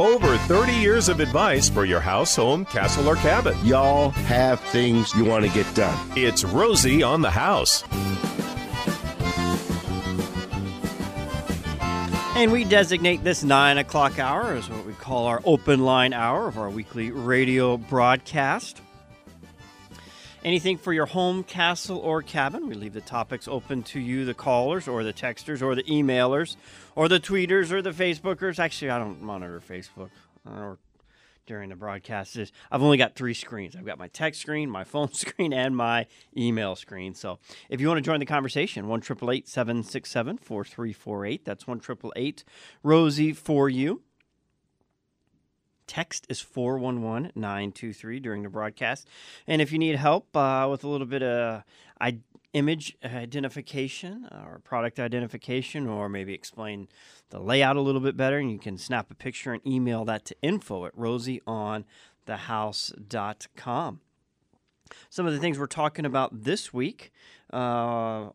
Over 30 years of advice for your house, home, castle, or cabin. Y'all have things you want to get done. It's Rosie on the House. And we designate this 9 o'clock hour as what we call our open line hour of our weekly radio broadcast. Anything for your home, castle, or cabin, we leave the topics open to you, the callers, or the texters, or the emailers, or the tweeters, or the Facebookers. Actually, I don't monitor Facebook during the broadcast. I've only got 3 screens. I've got my text screen, my phone screen, and my email screen. So if you want to join the conversation, 1-888-767-4348. That's 1-888-ROSIE4U. Text is 411-923 during the broadcast. And if you need help with a little bit of image identification or product identification, or maybe explain the layout a little bit better, and you can snap a picture and email that to info@rosieonthehouse.com. Some of the things we're talking about this week for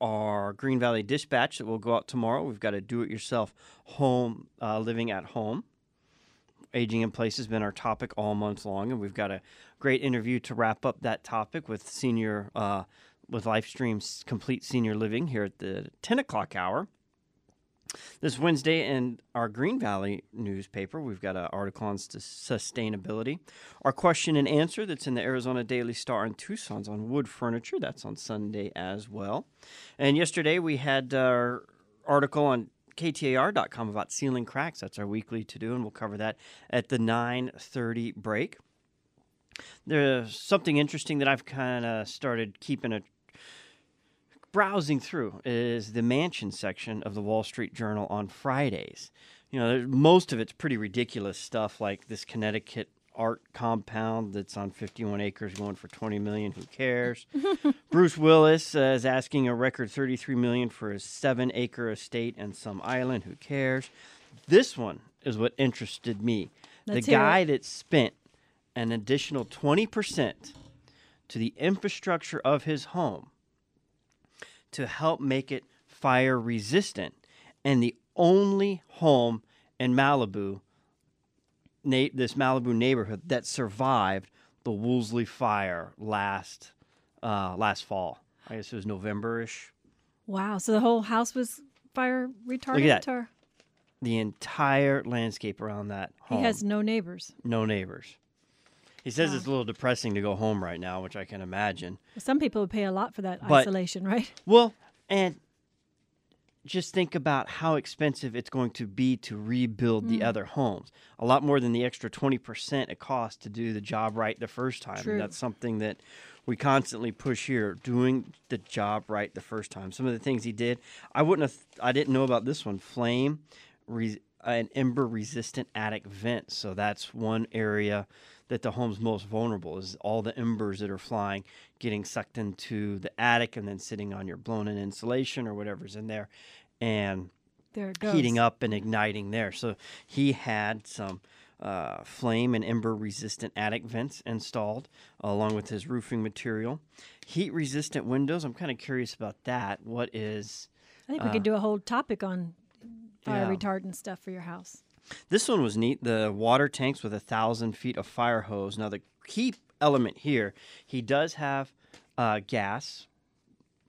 our Green Valley Dispatch that will go out tomorrow, we've got a do-it-yourself home living at home. Aging in place has been our topic all month long, and we've got a great interview to wrap up that topic with with LifeStream's Complete Senior Living here at the 10 o'clock hour. This Wednesday in our Green Valley newspaper, we've got an article on sustainability. Our question and answer that's in the Arizona Daily Star in Tucson's on wood furniture. That's on Sunday as well. And yesterday we had our article on KTAR.com about sealing cracks. That's our weekly to-do, and we'll cover that at the 9:30 break. There's something interesting that I've kind of started browsing through is the mansion section of the Wall Street Journal on Fridays. You know, most of it's pretty ridiculous stuff, like this Connecticut art compound that's on 51 acres going for $20 million. Who cares? Bruce Willis is asking a record $33 million for his 7-acre estate and some island. Who cares? This one is what interested me. The guy that spent an additional 20% to the infrastructure of his home to help make it fire resistant, and the only home in Malibu, this Malibu neighborhood, that survived the Woolsey Fire last fall. I guess it was November-ish. Wow. So the whole house was fire retardant? Look at that. The entire landscape around that home. He has no neighbors. No neighbors. He says it's a little depressing to go home right now, which I can imagine. Well, some people would pay a lot for that isolation, right? Well, and just think about how expensive it's going to be to rebuild the other homes. A lot more than the extra 20% it costs to do the job right the first time. True. And that's something that we constantly push here, doing the job right the first time. Some of the things he did, I didn't know about this one. Flame, an ember-resistant attic vent. So that's one area that the home's most vulnerable, is all the embers that are flying, getting sucked into the attic and then sitting on your blown-in insulation or whatever's in there, and there it goes, heating up and igniting there. So he had some flame and ember-resistant attic vents installed, along with his roofing material. Heat-resistant windows, I'm kind of curious about that. I think we could do a whole topic on fire retardant stuff for your house. This one was neat, the water tanks with 1,000 feet of fire hose. Now, the key element here, he does have gas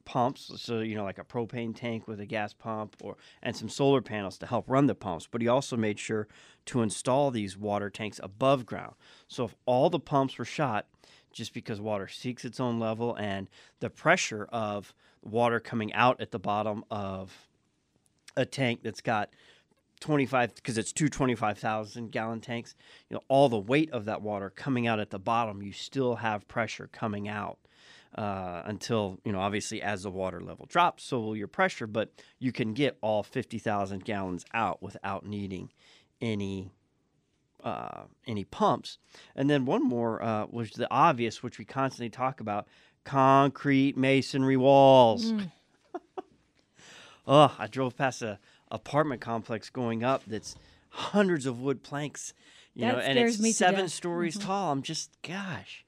pumps, so, you know, like a propane tank with a gas pump and some solar panels to help run the pumps. But he also made sure to install these water tanks above ground. So if all the pumps were shot, just because water seeks its own level and the pressure of water coming out at the bottom of a tank that's got 25, because it's two 25,000-gallon tanks, you know, all the weight of that water coming out at the bottom, you still have pressure coming out until, you know, obviously as the water level drops, so will your pressure, but you can get all 50,000 gallons out without needing any pumps. And then one more was the obvious, which we constantly talk about, concrete masonry walls. Oh, I drove past a apartment complex going up that's hundreds of wood planks, you know, and it's 7 stories tall. I'm just, gosh,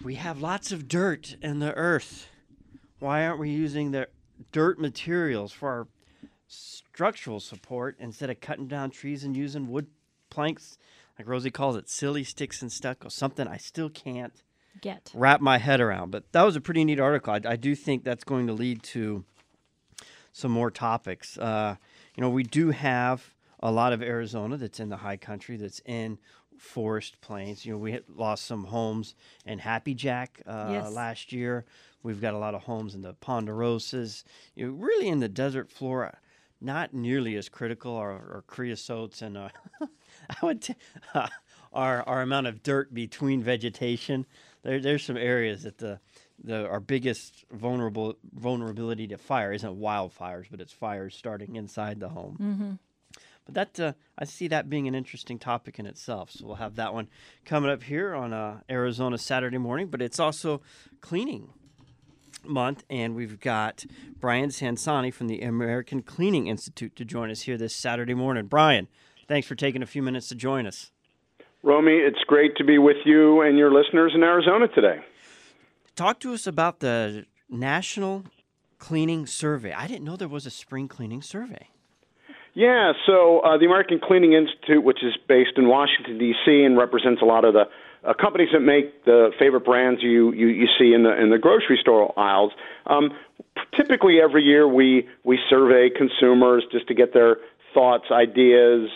we have lots of dirt in the earth. Why aren't we using the dirt materials for our structural support instead of cutting down trees and using wood planks, like Rosie calls it, silly sticks and stucco, something I still can't wrap my head around. But that was a pretty neat article. I do think that's going to lead to some more topics. You know, we do have a lot of Arizona that's in the high country, that's in forest plains. You know, we had lost some homes in Happy Jack last year. We've got a lot of homes in the Ponderosas. You know, really in the desert flora, not nearly as critical, or creosotes and I would our amount of dirt between vegetation. There's some areas that our biggest vulnerability to fire isn't wildfires, but it's fires starting inside the home. Mm-hmm. But that I see that being an interesting topic in itself. So we'll have that one coming up here on Arizona Saturday morning. But it's also cleaning month, and we've got Brian Sansoni from the American Cleaning Institute to join us here this Saturday morning. Brian, thanks for taking a few minutes to join us. Romy, it's great to be with you and your listeners in Arizona today. Talk to us about the National Cleaning Survey. I didn't know there was a spring cleaning survey. Yeah, so the American Cleaning Institute, which is based in Washington, D.C., and represents a lot of the companies that make the favorite brands you see in the grocery store aisles. Typically every year we survey consumers just to get their thoughts, ideas,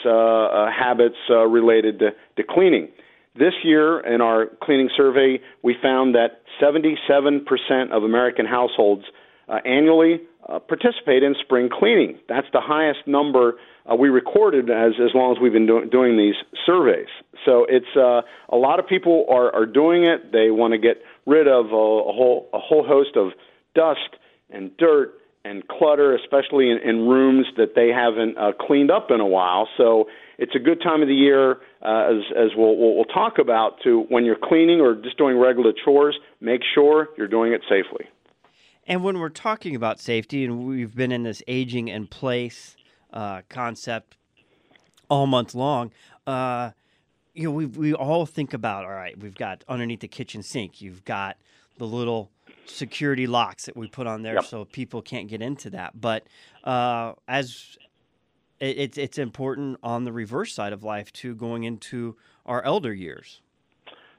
habits related to cleaning. This year in our cleaning survey, we found that 77% of American households annually participate in spring cleaning. That's the highest number we recorded as long as we've been doing these surveys. So it's a lot of people are doing it. They want to get rid of a whole host of dust and dirt and clutter, especially in rooms that they haven't cleaned up in a while. So it's a good time of the year, as we'll talk about, to when you're cleaning or just doing regular chores, make sure you're doing it safely. And when we're talking about safety, and we've been in this aging in place concept all month long, you know, we all think about, all right, we've got underneath the kitchen sink, you've got the little security locks that we put on there so people can't get into that. But as it's important on the reverse side of life too, going into our elder years.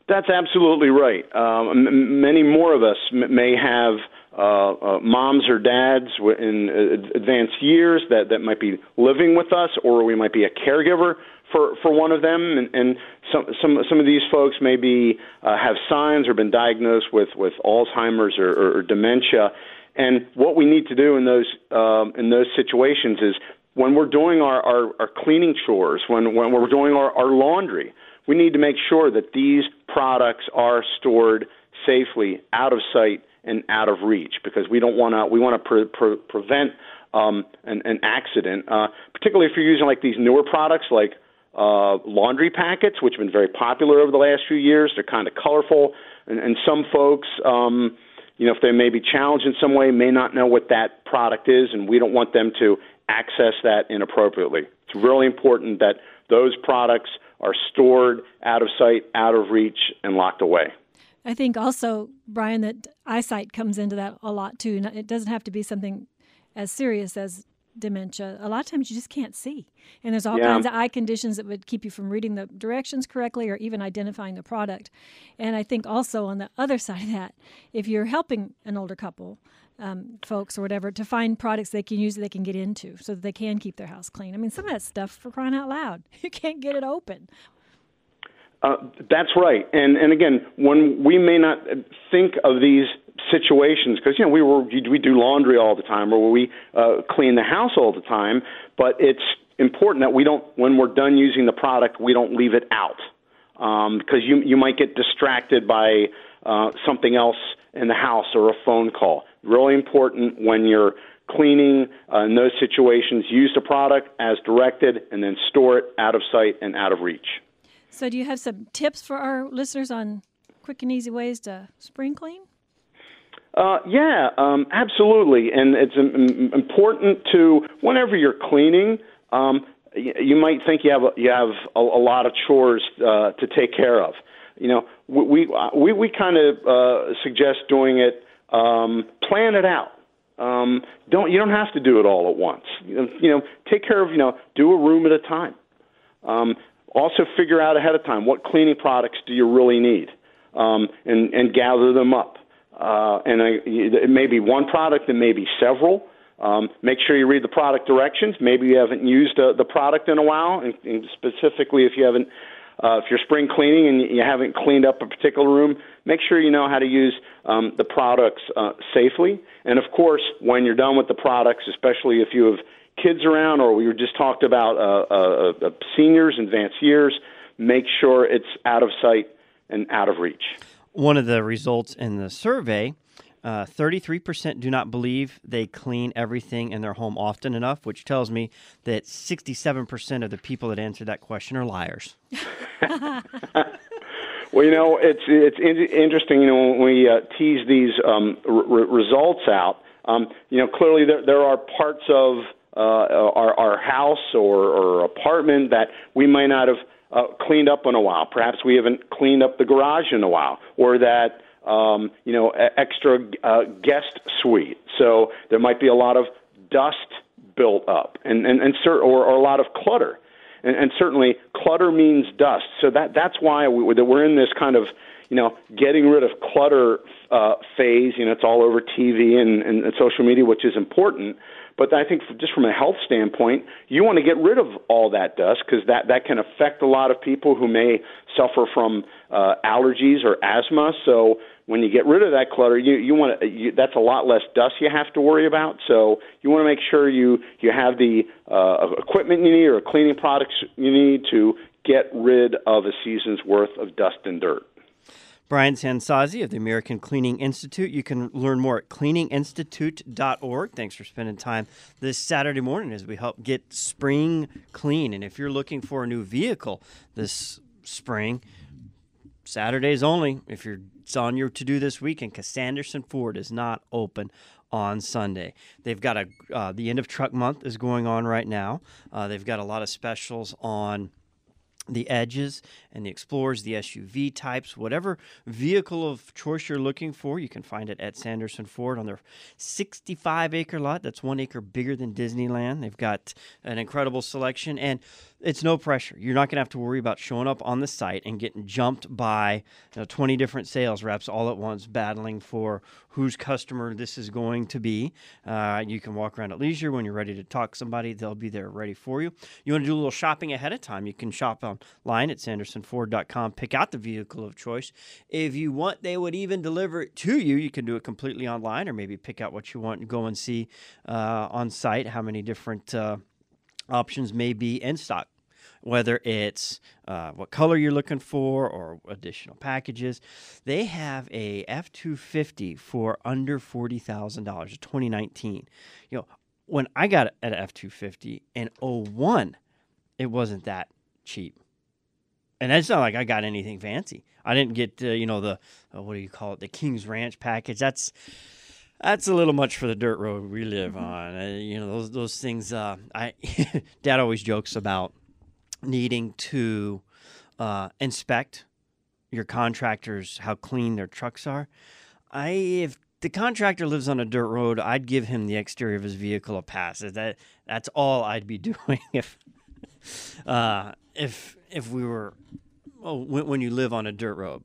That's absolutely right. Many more of us may have moms or dads in advanced years that might be living with us, or we might be a caregiver for one of them. And some of these folks maybe have signs or been diagnosed with Alzheimer's or dementia. And what we need to do in those situations is when we're doing our cleaning chores, when we're doing our laundry, we need to make sure that these products are stored safely, out of sight and out of reach, because we want to prevent an accident, particularly if you're using like these newer products like laundry packets, which have been very popular over the last few years. They're kind of colorful, and some folks, you know, if they may be challenged in some way, may not know what that product is, and we don't want them to access that inappropriately. It's really important that those products are stored out of sight, out of reach, and locked away. I think also, Brian, that eyesight comes into that a lot too. It doesn't have to be something as serious as dementia. A lot of times you just can't see. And there's all kinds of eye conditions that would keep you from reading the directions correctly or even identifying the product. And I think also on the other side of that, if you're helping an older couple, folks or whatever, to find products they can use that they can get into so that they can keep their house clean. I mean, some of that stuff, for crying out loud, you can't get it open. That's right. And again, when we may not think of these situations, because, you know, we do laundry all the time, or we clean the house all the time, but it's important that we don't, when we're done using the product, we don't leave it out, because you might get distracted by something else in the house or a phone call. Really important when you're cleaning in those situations, use the product as directed and then store it out of sight and out of reach. So do you have some tips for our listeners on quick and easy ways to spring clean? Absolutely. And it's important to, whenever you're cleaning, you might think you have a lot of chores to take care of. You know, we kind of suggest doing it, plan it out. You don't have to do it all at once. You know, take care of, do a room at a time. Also figure out ahead of time what cleaning products do you really need, and gather them up. It may be one product and maybe several. Make sure you read the product directions. Maybe you haven't used the product in a while, and specifically if you haven't, if you're spring cleaning and you haven't cleaned up a particular room, make sure you know how to use the products safely. And, of course, when you're done with the products, especially if you have kids around, or we just talked about seniors, advanced years, make sure it's out of sight and out of reach. One of the results in the survey, 33% do not believe they clean everything in their home often enough, which tells me that 67% of the people that answered that question are liars. Well, it's interesting. When we tease these results out, clearly there are parts of our house or apartment that we might not have cleaned up in a while. Perhaps we haven't cleaned up the garage in a while, or that extra guest suite. So there might be a lot of dust built up, or a lot of clutter. And certainly, clutter means dust. So that's why we're in this kind of getting rid of clutter phase. It's all over TV and social media, which is important. But I think just from a health standpoint, you want to get rid of all that dust, because that can affect a lot of people who may suffer from allergies or asthma. So when you get rid of that clutter, that's a lot less dust you have to worry about. So you want to make sure you have the equipment you need or cleaning products you need to get rid of a season's worth of dust and dirt. Brian Sansoni of the American Cleaning Institute. You can learn more at cleaninginstitute.org. Thanks for spending time this Saturday morning as we help get spring clean. And if you're looking for a new vehicle this spring, Saturdays only. If it's on your to-do this weekend, because Sanderson Ford is not open on Sunday. They've got the end of truck month is going on right now. They've got a lot of specials on the Edges and the Explorers, the SUV types, whatever vehicle of choice you're looking for, you can find it at Sanderson Ford on their 65-acre lot. That's 1 acre bigger than Disneyland. They've got an incredible selection, and it's no pressure. You're not going to have to worry about showing up on the site and getting jumped by 20 different sales reps all at once battling for whose customer this is going to be. You can walk around at leisure. When you're ready to talk to somebody, they'll be there ready for you. You want to do a little shopping ahead of time, you can shop online at sandersonford.com. Pick out the vehicle of choice. If you want, they would even deliver it to you. You can do it completely online, or maybe pick out what you want and go and see on site how many different options may be in stock, whether it's what color you're looking for or additional packages. They have a F-250 for under $40,000, 2019. When I got an F-250 in 2001, it wasn't that cheap. And that's not like I got anything fancy. I didn't get, the King's Ranch package. That's a little much for the dirt road we live on. Those things, Dad always jokes about needing to inspect your contractors, how clean their trucks are. If the contractor lives on a dirt road, I'd give him the exterior of his vehicle a pass. That's all I'd be doing if we were when you live on a dirt road.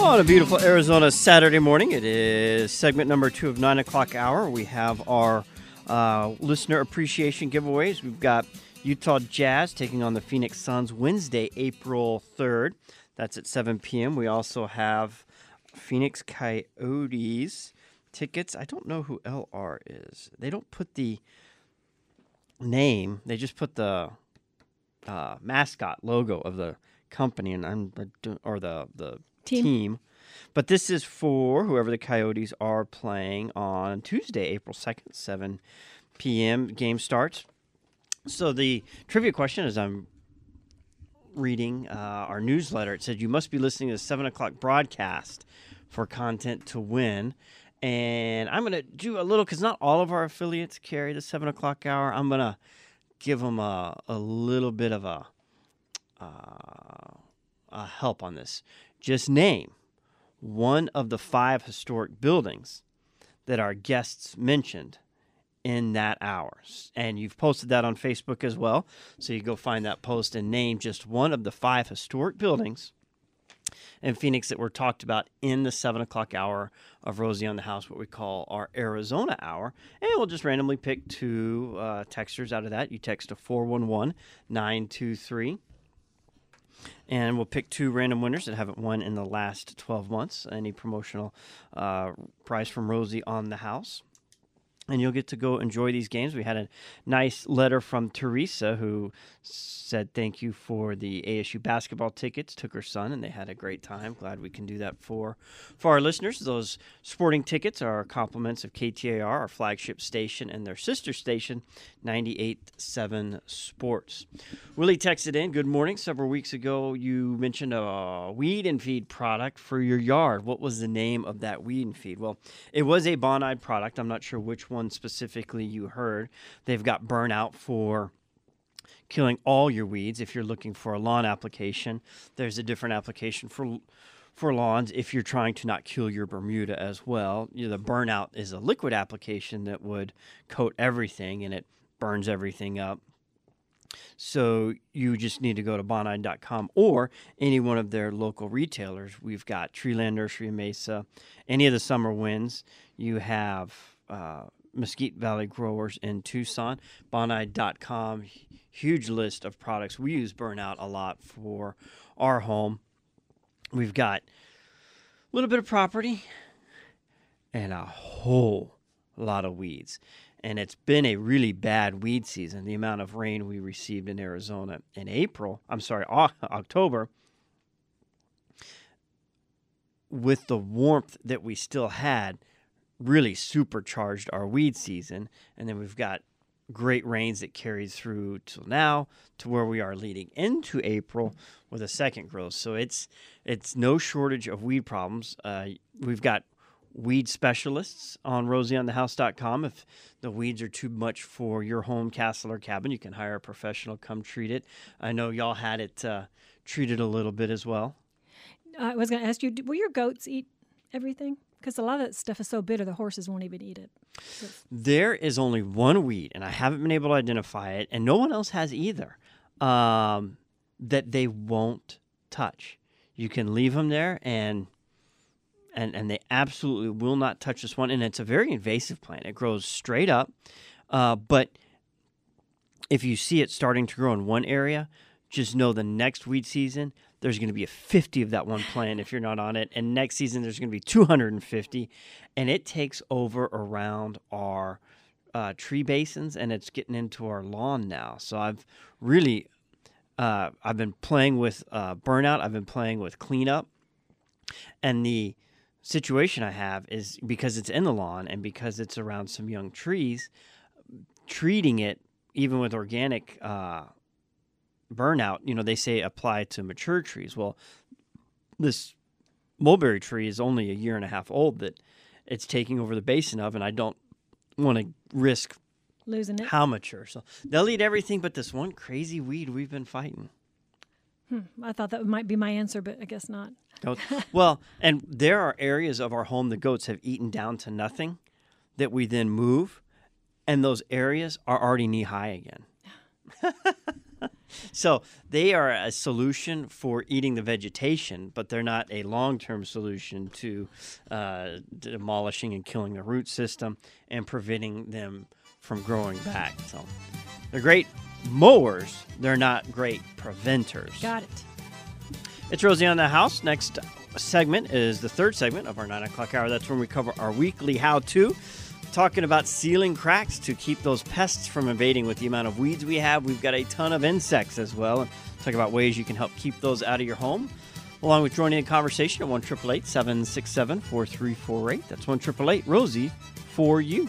On a beautiful Arizona Saturday morning, it is segment number 2 of 9 o'clock hour. We have our listener appreciation giveaways. We've got Utah Jazz taking on the Phoenix Suns Wednesday, April 3rd. That's at 7 p.m. We also have Phoenix Coyotes tickets. I don't know who LR is. They don't put the name. They just put the mascot logo of the company the team. But this is for whoever the Coyotes are playing on Tuesday, April 2nd, 7 p.m. Game starts. So the trivia question, as I'm reading our newsletter, it said you must be listening to the 7 o'clock broadcast for content to win. And I'm going to do a little, because not all of our affiliates carry the 7 o'clock hour. I'm going to give them a little bit of a help on this. Just name one of the 5 historic buildings that our guests mentioned in that hour. And you've posted that on Facebook as well. So you go find that post and name just one of the 5 historic buildings in Phoenix that were talked about in the 7 o'clock hour of Rosie on the House, what we call our Arizona hour. And we'll just randomly pick 2 texters out of that. You text to 411-923. And we'll pick 2 random winners that haven't won in the last 12 months, any promotional prize from Rosie on the House. And you'll get to go enjoy these games. We had a nice letter from Teresa, who said thank you for the ASU basketball tickets, took her son, and they had a great time. Glad we can do that for our listeners. Those sporting tickets are compliments of KTAR, our flagship station, and their sister station, 98.7 Sports. Willie texted in, good morning. Several weeks ago, you mentioned a weed and feed product for your yard. What was the name of that weed and feed? Well, it was a Bonide product. I'm not sure which one specifically you heard. They've got Burnout for killing all your weeds. If you're looking for a lawn application, there's a different application for lawns if you're trying to not kill your Bermuda as well. You know, the Burnout is a liquid application that would coat everything, and it burns everything up. So you just need to go to bonide.com or any one of their local retailers. We've got Tree Land Nursery, Mesa, any of the Summer Winds. You have Mesquite Valley Growers in Tucson, bonide.com, huge list of products. We use Burnout a lot for our home. We've got a little bit of property and a whole lot of weeds. And it's been a really bad weed season. The amount of rain we received in Arizona in October, with the warmth that we still had, really supercharged our weed season. And then we've got great rains that carried through till now to where we are leading into April with a second growth. So it's no shortage of weed problems. We've got weed specialists on rosieonthehouse.com. If the weeds are too much for your home, castle, or cabin, you can hire a professional, come treat it. I know y'all had it treated a little bit as well. I was going to ask you, will your goats eat everything? Because a lot of that stuff is so bitter, the horses won't even eat it. There is only one weed, and I haven't been able to identify it, and no one else has either, that they won't touch. You can leave them there, and they absolutely will not touch this one. And it's a very invasive plant. It grows straight up, but if you see it starting to grow in one area, just know the next weed season, there's going to be 50 of that one plant if you're not on it. And next season, there's going to be 250. And it takes over around our tree basins, and it's getting into our lawn now. So I've really I've been playing with Burnout. I've been playing with Cleanup. And the situation I have is because it's in the lawn and because it's around some young trees, treating it, even with organic Burnout, you know, they say apply to mature trees. Well, this mulberry tree is only a year and a half old that it's taking over the basin of, and I don't want to risk losing it. How mature? So they'll eat everything but this one crazy weed we've been fighting. I thought that might be my answer, but I guess not. Well, and there are areas of our home the goats have eaten down to nothing that we then move, and those areas are already knee high again. So they are a solution for eating the vegetation, but they're not a long-term solution to demolishing and killing the root system and preventing them from growing back. So they're great mowers. They're not great preventers. Got it. It's Rosie on the House. Next segment is the third segment of our 9 o'clock hour. That's when we cover our weekly how-to. Talking about sealing cracks to keep those pests from invading. With the amount of weeds we have, we've got a ton of insects as well. And talk about ways you can help keep those out of your home, along with joining the conversation at 1-888-767-4348. That's 1-888-ROSIE for you.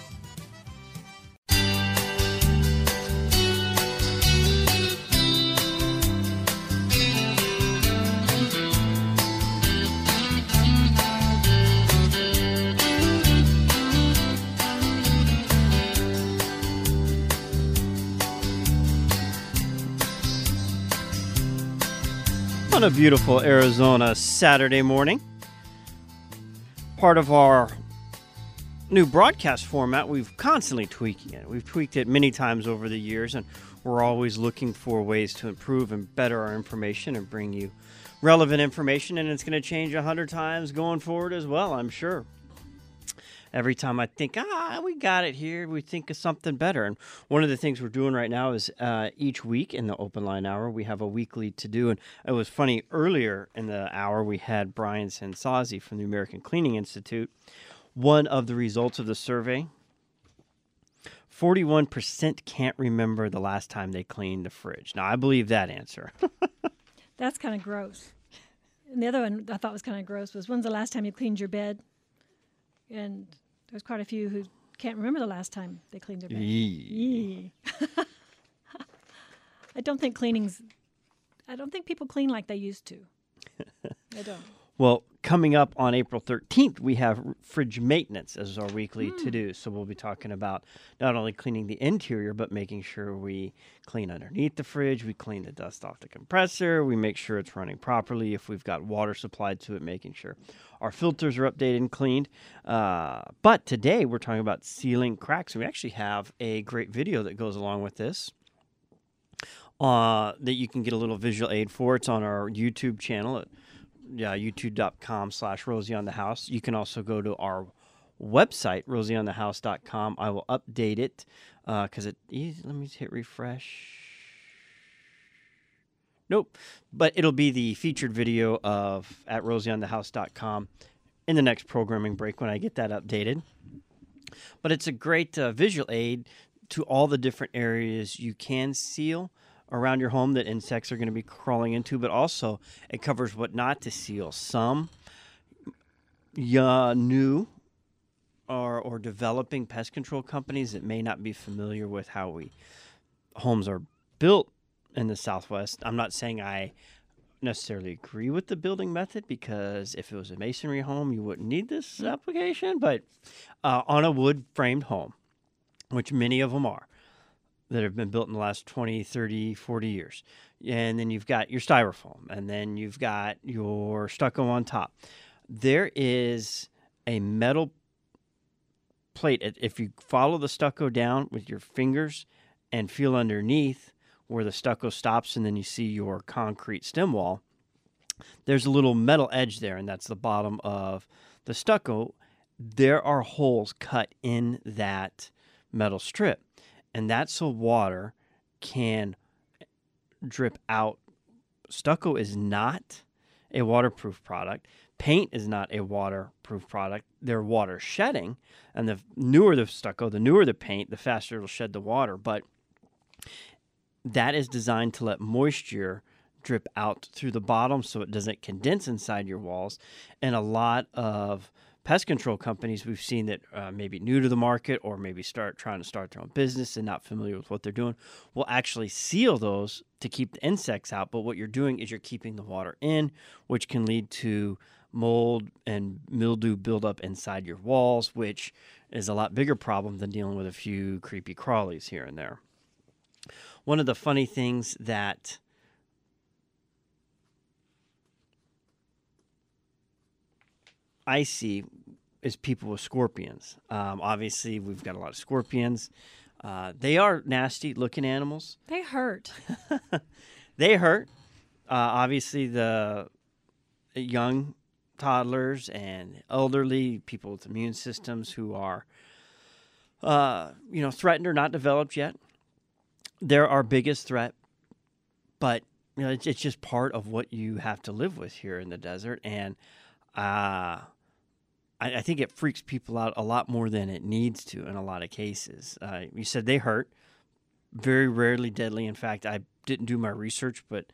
on a beautiful Arizona Saturday morning. Part of our new broadcast format, we've constantly tweaking it. We've tweaked it many times over the years, and we're always looking for ways to improve and better our information and bring you relevant information, and it's going to change 100 times going forward as well, I'm sure. Every time I think, we got it here, we think of something better. And one of the things we're doing right now is each week in the open line hour, we have a weekly to-do. And it was funny, earlier in the hour, we had Brian Sansoni from the American Cleaning Institute. One of the results of the survey, 41% can't remember the last time they cleaned the fridge. Now, I believe that answer. That's kind of gross. And the other one I thought was kind of gross was, when's the last time you cleaned your bed? And there's quite a few who can't remember the last time they cleaned their bed. Eee. Eee. I don't think people clean like they used to. I don't. Well, coming up on April 13th, we have fridge maintenance as our weekly to-do. So we'll be talking about not only cleaning the interior, but making sure we clean underneath the fridge, we clean the dust off the compressor, we make sure it's running properly. If we've got water supplied to it, making sure our filters are updated and cleaned. But today we're talking about sealing cracks. We actually have a great video that goes along with this. That you can get a little visual aid for. It's on our YouTube channel at youtube.com/Rosie on the House. You can also go to our website, rosieonthehouse.com. I will update it because let me just hit refresh. Nope. But it'll be the featured video at rosieonthehouse.com in the next programming break when I get that updated. But it's a great visual aid to all the different areas you can seal around your home that insects are going to be crawling into, but also it covers what not to seal. Some new or developing pest control companies that may not be familiar with how homes are built in the Southwest. I'm not saying I necessarily agree with the building method, because if it was a masonry home, you wouldn't need this application, but on a wood-framed home, which many of them are, that have been built in the last 20, 30, 40 years. And then you've got your styrofoam, and then you've got your stucco on top. There is a metal plate. If you follow the stucco down with your fingers and feel underneath where the stucco stops and then you see your concrete stem wall, there's a little metal edge there, and that's the bottom of the stucco. There are holes cut in that metal strip. And that's so water can drip out. Stucco is not a waterproof product. Paint is not a waterproof product. They're water shedding. And the newer the stucco, the newer the paint, the faster it'll shed the water. But that is designed to let moisture drip out through the bottom so it doesn't condense inside your walls. And a lot of pest control companies we've seen that maybe new to the market or maybe trying to start their own business and not familiar with what they're doing will actually seal those to keep the insects out. But what you're doing is you're keeping the water in, which can lead to mold and mildew buildup inside your walls, which is a lot bigger problem than dealing with a few creepy crawlies here and there. One of the funny things that I see is people with scorpions. Obviously, we've got a lot of scorpions. They are nasty-looking animals. They hurt. They hurt. Obviously, the young toddlers and elderly people with immune systems who are, threatened or not developed yet. They're our biggest threat, but it's just part of what you have to live with here in the desert. And I think it freaks people out a lot more than it needs to in a lot of cases. You said they hurt, very rarely deadly. In fact, I didn't do my research, but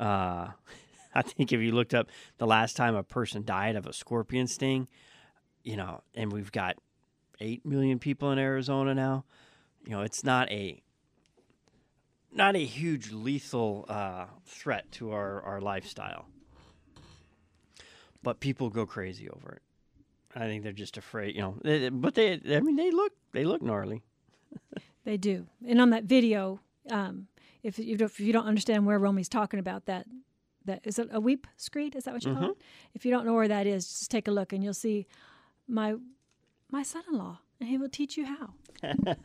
I think if you looked up the last time a person died of a scorpion sting, and we've got 8 million people in Arizona now, it's not a huge lethal threat to our lifestyle. But people go crazy over it. I think they're just afraid, But they look gnarly. They do. And on that video, if you don't understand where Romy's talking about, that that is a weep screed. Is that what you call it? If you don't know where that is, just take a look and you'll see my son-in-law, and he will teach you how.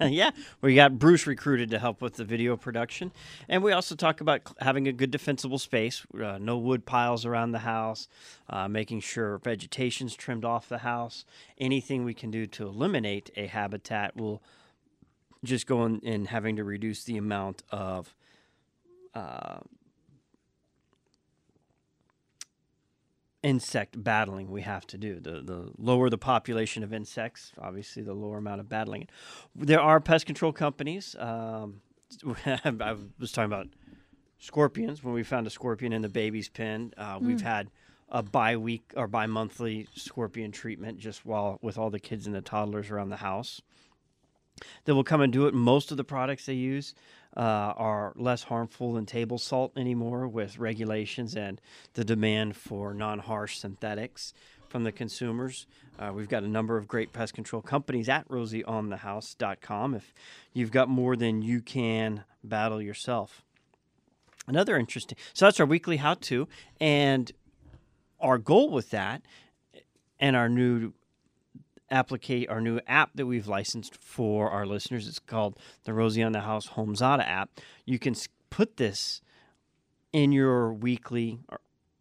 Yeah, we got Bruce recruited to help with the video production. And we also talk about having a good defensible space, no wood piles around the house, making sure vegetation's trimmed off the house. Anything we can do to eliminate a habitat will just go in having to reduce the amount of insect battling we have to do. The lower the population of insects, obviously the lower amount of battling. There are pest control companies. I was talking about scorpions. When we found a scorpion in the baby's pen, we've had a bi-week or bi-monthly scorpion treatment just while with all the kids and the toddlers around the house. They will come and do it. Most of the products they use are less harmful than table salt anymore, with regulations and the demand for non-harsh synthetics from the consumers. We've got a number of great pest control companies at rosieonthehouse.com if you've got more than you can battle yourself. Another interesting... So that's our weekly how-to, and our goal with that and our new... our new app that we've licensed for our listeners. It's called the Rosie on the House HomeZada app. You can put this in your weekly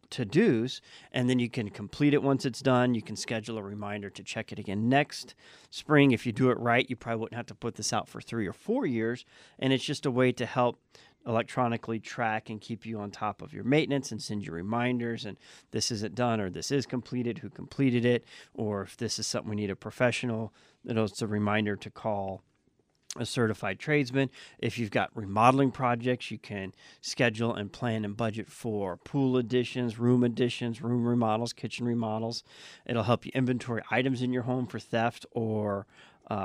to-dos, and then you can complete it once it's done. You can schedule a reminder to check it again next spring. If you do it right, you probably wouldn't have to put this out for 3 or 4 years, and it's just a way to help electronically track and keep you on top of your maintenance and send you reminders, and this isn't done, or this is completed, who completed it, or if this is something we need a professional, it's a reminder to call a certified tradesman. If you've got remodeling projects, you can schedule and plan and budget for pool additions, room remodels, kitchen remodels. It'll help you inventory items in your home for theft or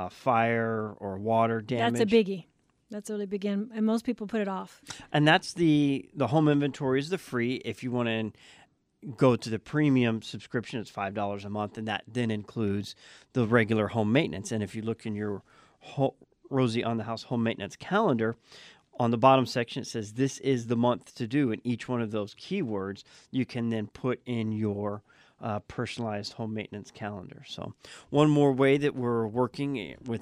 fire or water damage. That's a biggie. That's really big, and most people put it off. And that's the home inventory is the free. If you want to go to the premium subscription, it's $5 a month, and that then includes the regular home maintenance. And if you look in your Rosie on the House home maintenance calendar, on the bottom section it says this is the month to do, and each one of those keywords you can then put in your personalized home maintenance calendar. So one more way that we're working with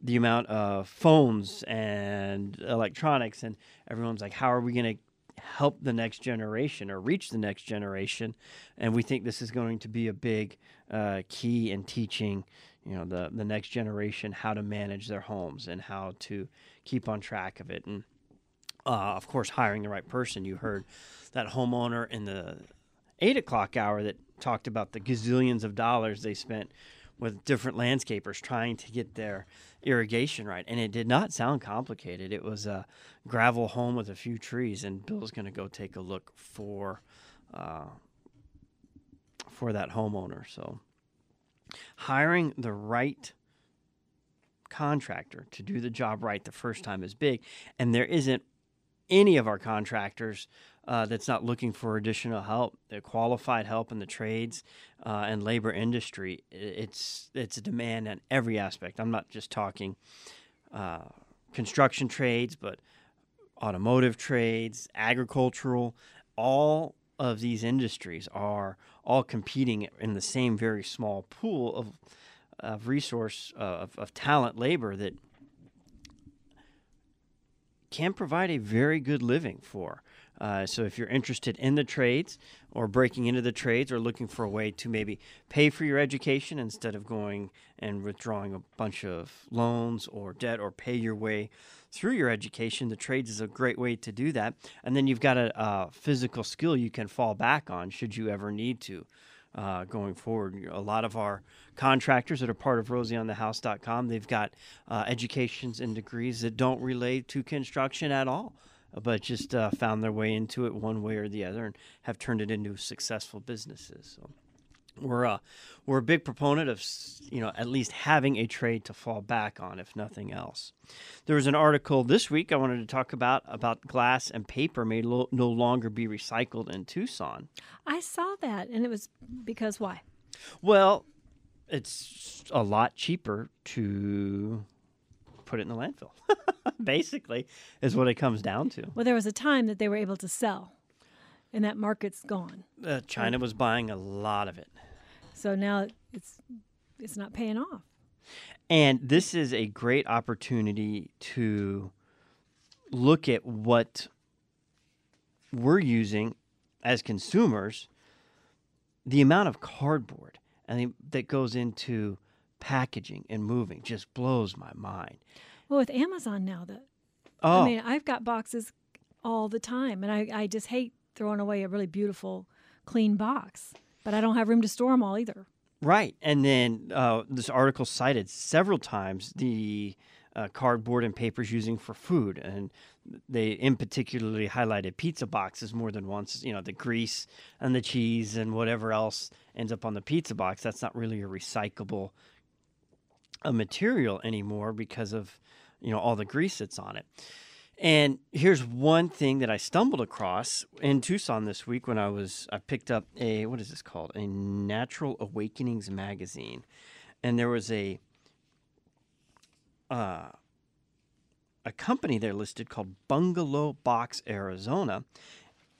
the amount of phones and electronics, and everyone's like, how are we going to help the next generation or reach the next generation? And we think this is going to be a big key in teaching the next generation how to manage their homes and how to keep on track of it. And, of course, hiring the right person. You heard that homeowner in the 8 o'clock hour that talked about the gazillions of dollars they spent with different landscapers trying to get their irrigation right. And it did not sound complicated. It was a gravel home with a few trees, and Bill's going to go take a look for that homeowner. So hiring the right contractor to do the job right the first time is big, and there isn't any of our contractors that's not looking for additional help, qualified help in the trades and labor industry. It's a demand on every aspect. I'm not just talking construction trades, but automotive trades, agricultural. All of these industries are all competing in the same very small pool of resource, of talent, labor that can provide a very good living for. So if you're interested in the trades or breaking into the trades or looking for a way to maybe pay for your education instead of going and withdrawing a bunch of loans or debt or pay your way through your education, the trades is a great way to do that. And then you've got a physical skill you can fall back on should you ever need to going forward. A lot of our contractors that are part of rosieonthehouse.com, they've got educations and degrees that don't relate to construction at all, but just found their way into it one way or the other and have turned it into successful businesses. So we're a big proponent of, at least having a trade to fall back on, if nothing else. There was an article this week I wanted to talk about glass and paper may no longer be recycled in Tucson. I saw that, and it was because why? Well, it's a lot cheaper to put it in the landfill, basically, is what it comes down to. Well, there was a time that they were able to sell. and that market's gone. China was buying a lot of it. So now it's not paying off. And this is a great opportunity to look at what we're using as consumers, the amount of cardboard that goes into packaging and moving just blows my mind. Well, with Amazon now, I mean, I've got boxes all the time, and I just hate throwing away a really beautiful, clean box, but I don't have room to store them all either. Right, and then this article cited several times the cardboard and papers using for food, and they in particularly highlighted pizza boxes more than once. You know, the grease and the cheese and whatever else ends up on the pizza box, that's not really a recyclable material anymore because of, you know, all the grease that's on it. And here's one thing that I stumbled across in Tucson this week when I picked up a Natural Awakenings magazine, and there was a company there listed called Bungalow Box Arizona,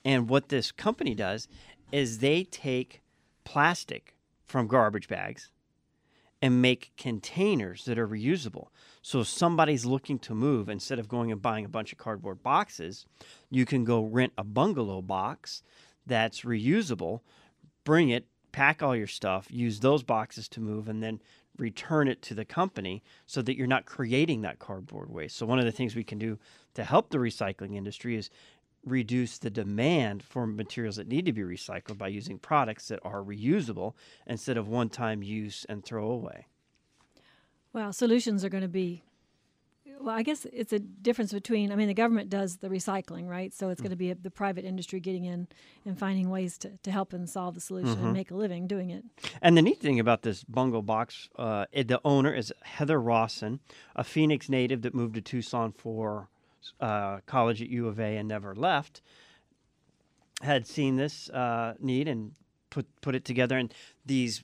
and what this company does is they take plastic from garbage bags and make containers that are reusable. So if somebody's looking to move, instead of going and buying a bunch of cardboard boxes, you can go rent a bungalow box that's reusable, bring it, pack all your stuff, use those boxes to move, and then return it to the company so that you're not creating that cardboard waste. So one of the things we can do to help the recycling industry is reduce the demand for materials that need to be recycled by using products that are reusable instead of one-time use and throw away. Well, solutions are going to be, well, I guess it's a difference between, I mean, the government does the recycling, right? So it's going to be the private industry getting in and finding ways to help and solve the solution and make a living doing it. And the neat thing about this Bungle Box, the owner is Heather Rawson, a Phoenix native that moved to Tucson for college at U of A and never left, had seen this need and put it together. And these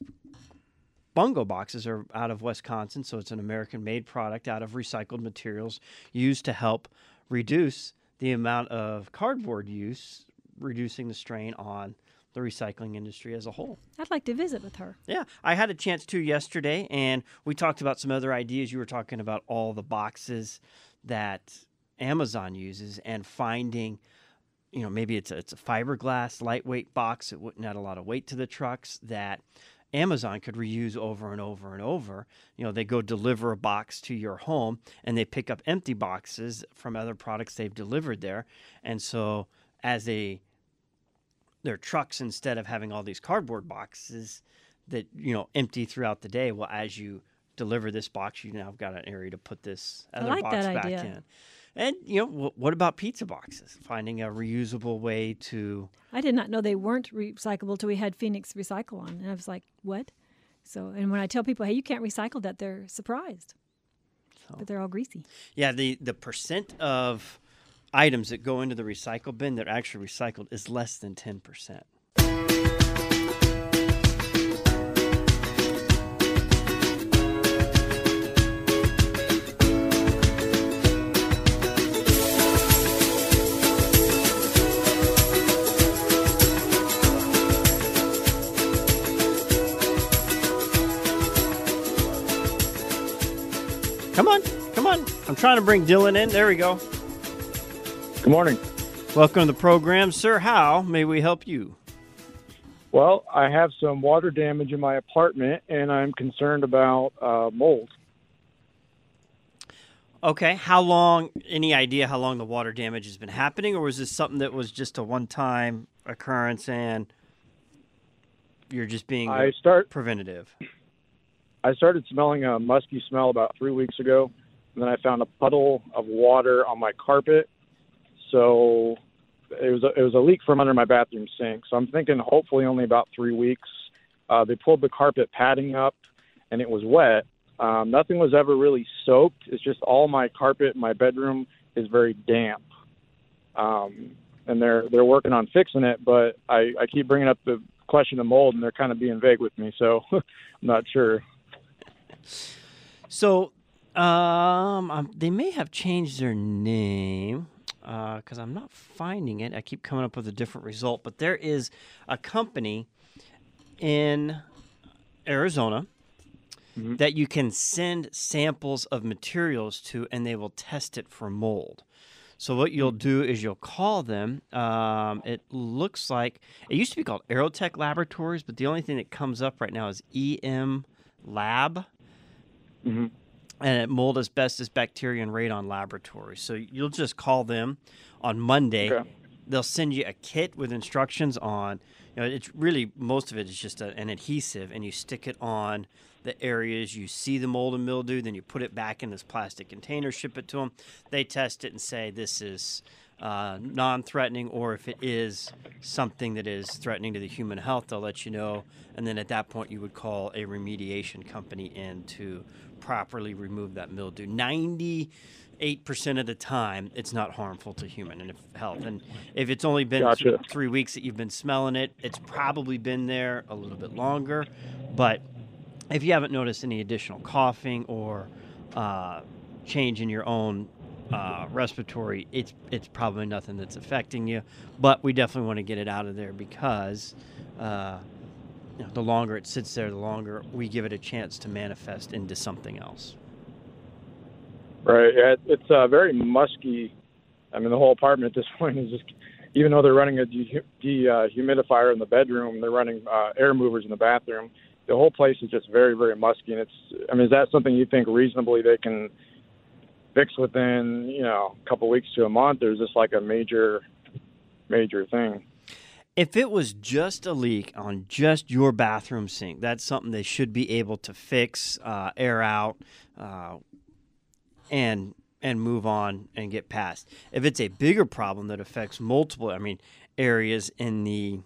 Bungo boxes are out of Wisconsin, so it's an American-made product out of recycled materials used to help reduce the amount of cardboard use, reducing the strain on the recycling industry as a whole. I'd like to visit with her. Yeah, I had a chance to yesterday, and we talked about some other ideas. You were talking about all the boxes that Amazon uses and finding, you know, maybe it's a fiberglass, lightweight box that wouldn't add a lot of weight to the trucks that Amazon could reuse over and over and over. You know, they go deliver a box to your home and they pick up empty boxes from other products they've delivered there. And so as their trucks, instead of having all these cardboard boxes that, you know, empty throughout the day, well, as you deliver this box, you now have got an area to put this other box back in. And, you know, what about pizza boxes? Finding a reusable way to... I did not know they weren't recyclable till we had Phoenix Recycle on. And I was like, what? So, and when I tell people, hey, you can't recycle that, they're surprised. So, but they're all greasy. Yeah, the percent of items that go into the recycle bin that are actually recycled is less than 10%. Come on. I'm trying to bring Dylan in. There we go. Good morning. Welcome to the program. Sir, how may we help you? Well, I have some water damage in my apartment, and I'm concerned about mold. Okay. How long, any idea how long the water damage has been happening, or was this something that was just a one-time occurrence and you're just being preventative? I started smelling a musky smell about 3 weeks ago, and then I found a puddle of water on my carpet. So it was a leak from under my bathroom sink. So I'm thinking hopefully only about 3 weeks. They pulled the carpet padding up, and it was wet. Nothing was ever really soaked. It's just all my carpet in my bedroom is very damp. And they're working on fixing it, but I keep bringing up the question of mold, and they're kind of being vague with me, so I'm not sure. So they may have changed their name. because I'm not finding it. I keep coming up with a different result, but there is a company in Arizona that you can send samples of materials to, and they will test it for mold. So what you'll do is you'll call them. It looks like it used to be called Aerotech Laboratories, but the only thing that comes up right now is EM Lab, and it mold, asbestos, bacteria, and radon laboratories. So you'll just call them on Monday. Okay. They'll send you a kit with instructions on. You know, it's really most of it is just an adhesive, and you stick it on the areas you see the mold and mildew, then you put it back in this plastic container, ship it to them. They test it and say this is non-threatening, or if it is something that is threatening to the human health, they'll let you know. And then at that point, you would call a remediation company in to properly remove that mildew. 98% of the time, it's not harmful to human health. And if it's only been 3 weeks that you've been smelling it, it's probably been there a little bit longer. But if you haven't noticed any additional coughing or change in your own respiratory, it's probably nothing that's affecting you. But we definitely want to get it out of there because you know, the longer it sits there, the longer we give it a chance to manifest into something else. Right. It's very musky. I mean, the whole apartment at this point is just, even though they're running a dehumidifier in the bedroom, they're running air movers in the bathroom. The whole place is just very, very musky, and it's. I mean, is that something you think reasonably they can fix within, you know, a couple weeks to a month, or is this like a major, major thing? If it was just a leak on just your bathroom sink, that's something they should be able to fix, air out, and move on and get past. If it's a bigger problem that affects multiple, I mean, areas in the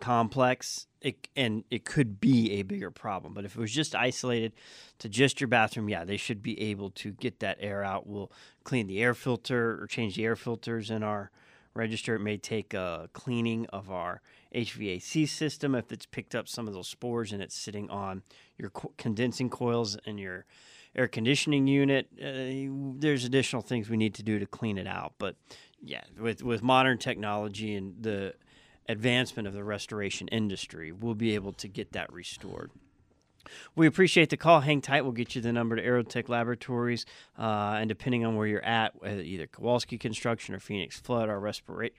complex. It could be a bigger problem, but if it was just isolated to just your bathroom, yeah, they should be able to get that air out. We'll clean the air filter or change the air filters in our register. It may take a cleaning of our HVAC system if it's picked up some of those spores and it's sitting on your condensing coils and your air conditioning unit. There's additional things we need to do to clean it out, but yeah, with modern technology and the advancement of the restoration industry, we'll be able to get that restored. We appreciate the call. Hang tight. We'll get you the number to Aerotech Laboratories. And depending on where you're at, either Kowalski Construction or Phoenix Flood are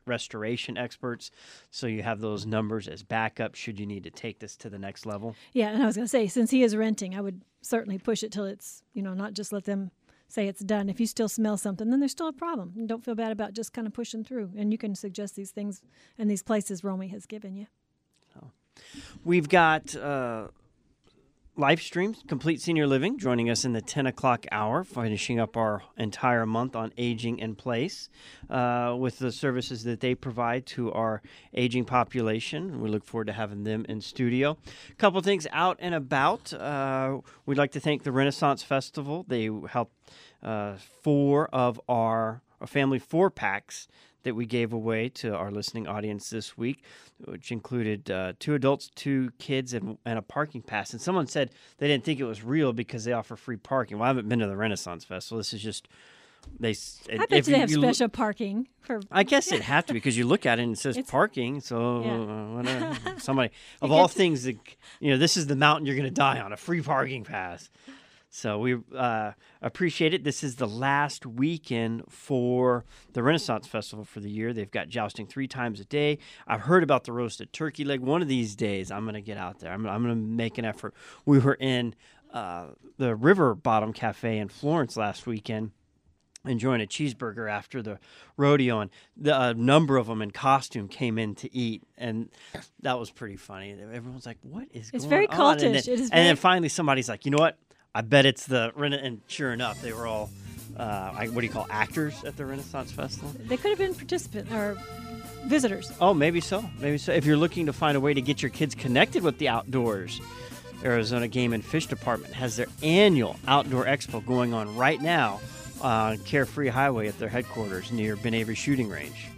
restoration experts. So you have those numbers as backup should you need to take this to the next level. Yeah, and I was going to say, since he is renting, I would certainly push it till it's, you know, not just let them say it's done. If you still smell something, then there's still a problem. And don't feel bad about just kind of pushing through. And you can suggest these things and these places Romy has given you. So, we've got LifeStream, Complete Senior Living, joining us in the 10 o'clock hour, finishing up our entire month on aging in place with the services that they provide to our aging population. We look forward to having them in studio. A couple things out and about. We'd like to thank the Renaissance Festival. They helped four of our family four-packs that we gave away to our listening audience this week, which included 2 adults, 2 kids, and a parking pass. And someone said they didn't think it was real because they offer free parking. Well, I haven't been to the Renaissance Festival. This is just I bet you they have special parking for. I guess it'd have to because you look at it and it says parking. So whatever. Somebody of all things, that, you know, this is the mountain you're going to die on—a free parking pass. So we appreciate it. This is the last weekend for the Renaissance Festival for the year. They've got jousting 3 times a day. I've heard about the roasted turkey leg. One of these days, I'm going to get out there. I'm going to make an effort. We were in the River Bottom Cafe in Florence last weekend, enjoying a cheeseburger after the rodeo, and a number of them in costume came in to eat, and that was pretty funny. Everyone's like, what is going on? It's very cultish. And then finally somebody's like, you know what? I bet it's the and sure enough, they were all, what do you call, actors at the Renaissance Festival? They could have been participants or visitors. Oh, maybe so. Maybe so. If you're looking to find a way to get your kids connected with the outdoors, Arizona Game and Fish Department has their annual outdoor expo going on right now on Carefree Highway at their headquarters near Ben Avery Shooting Range.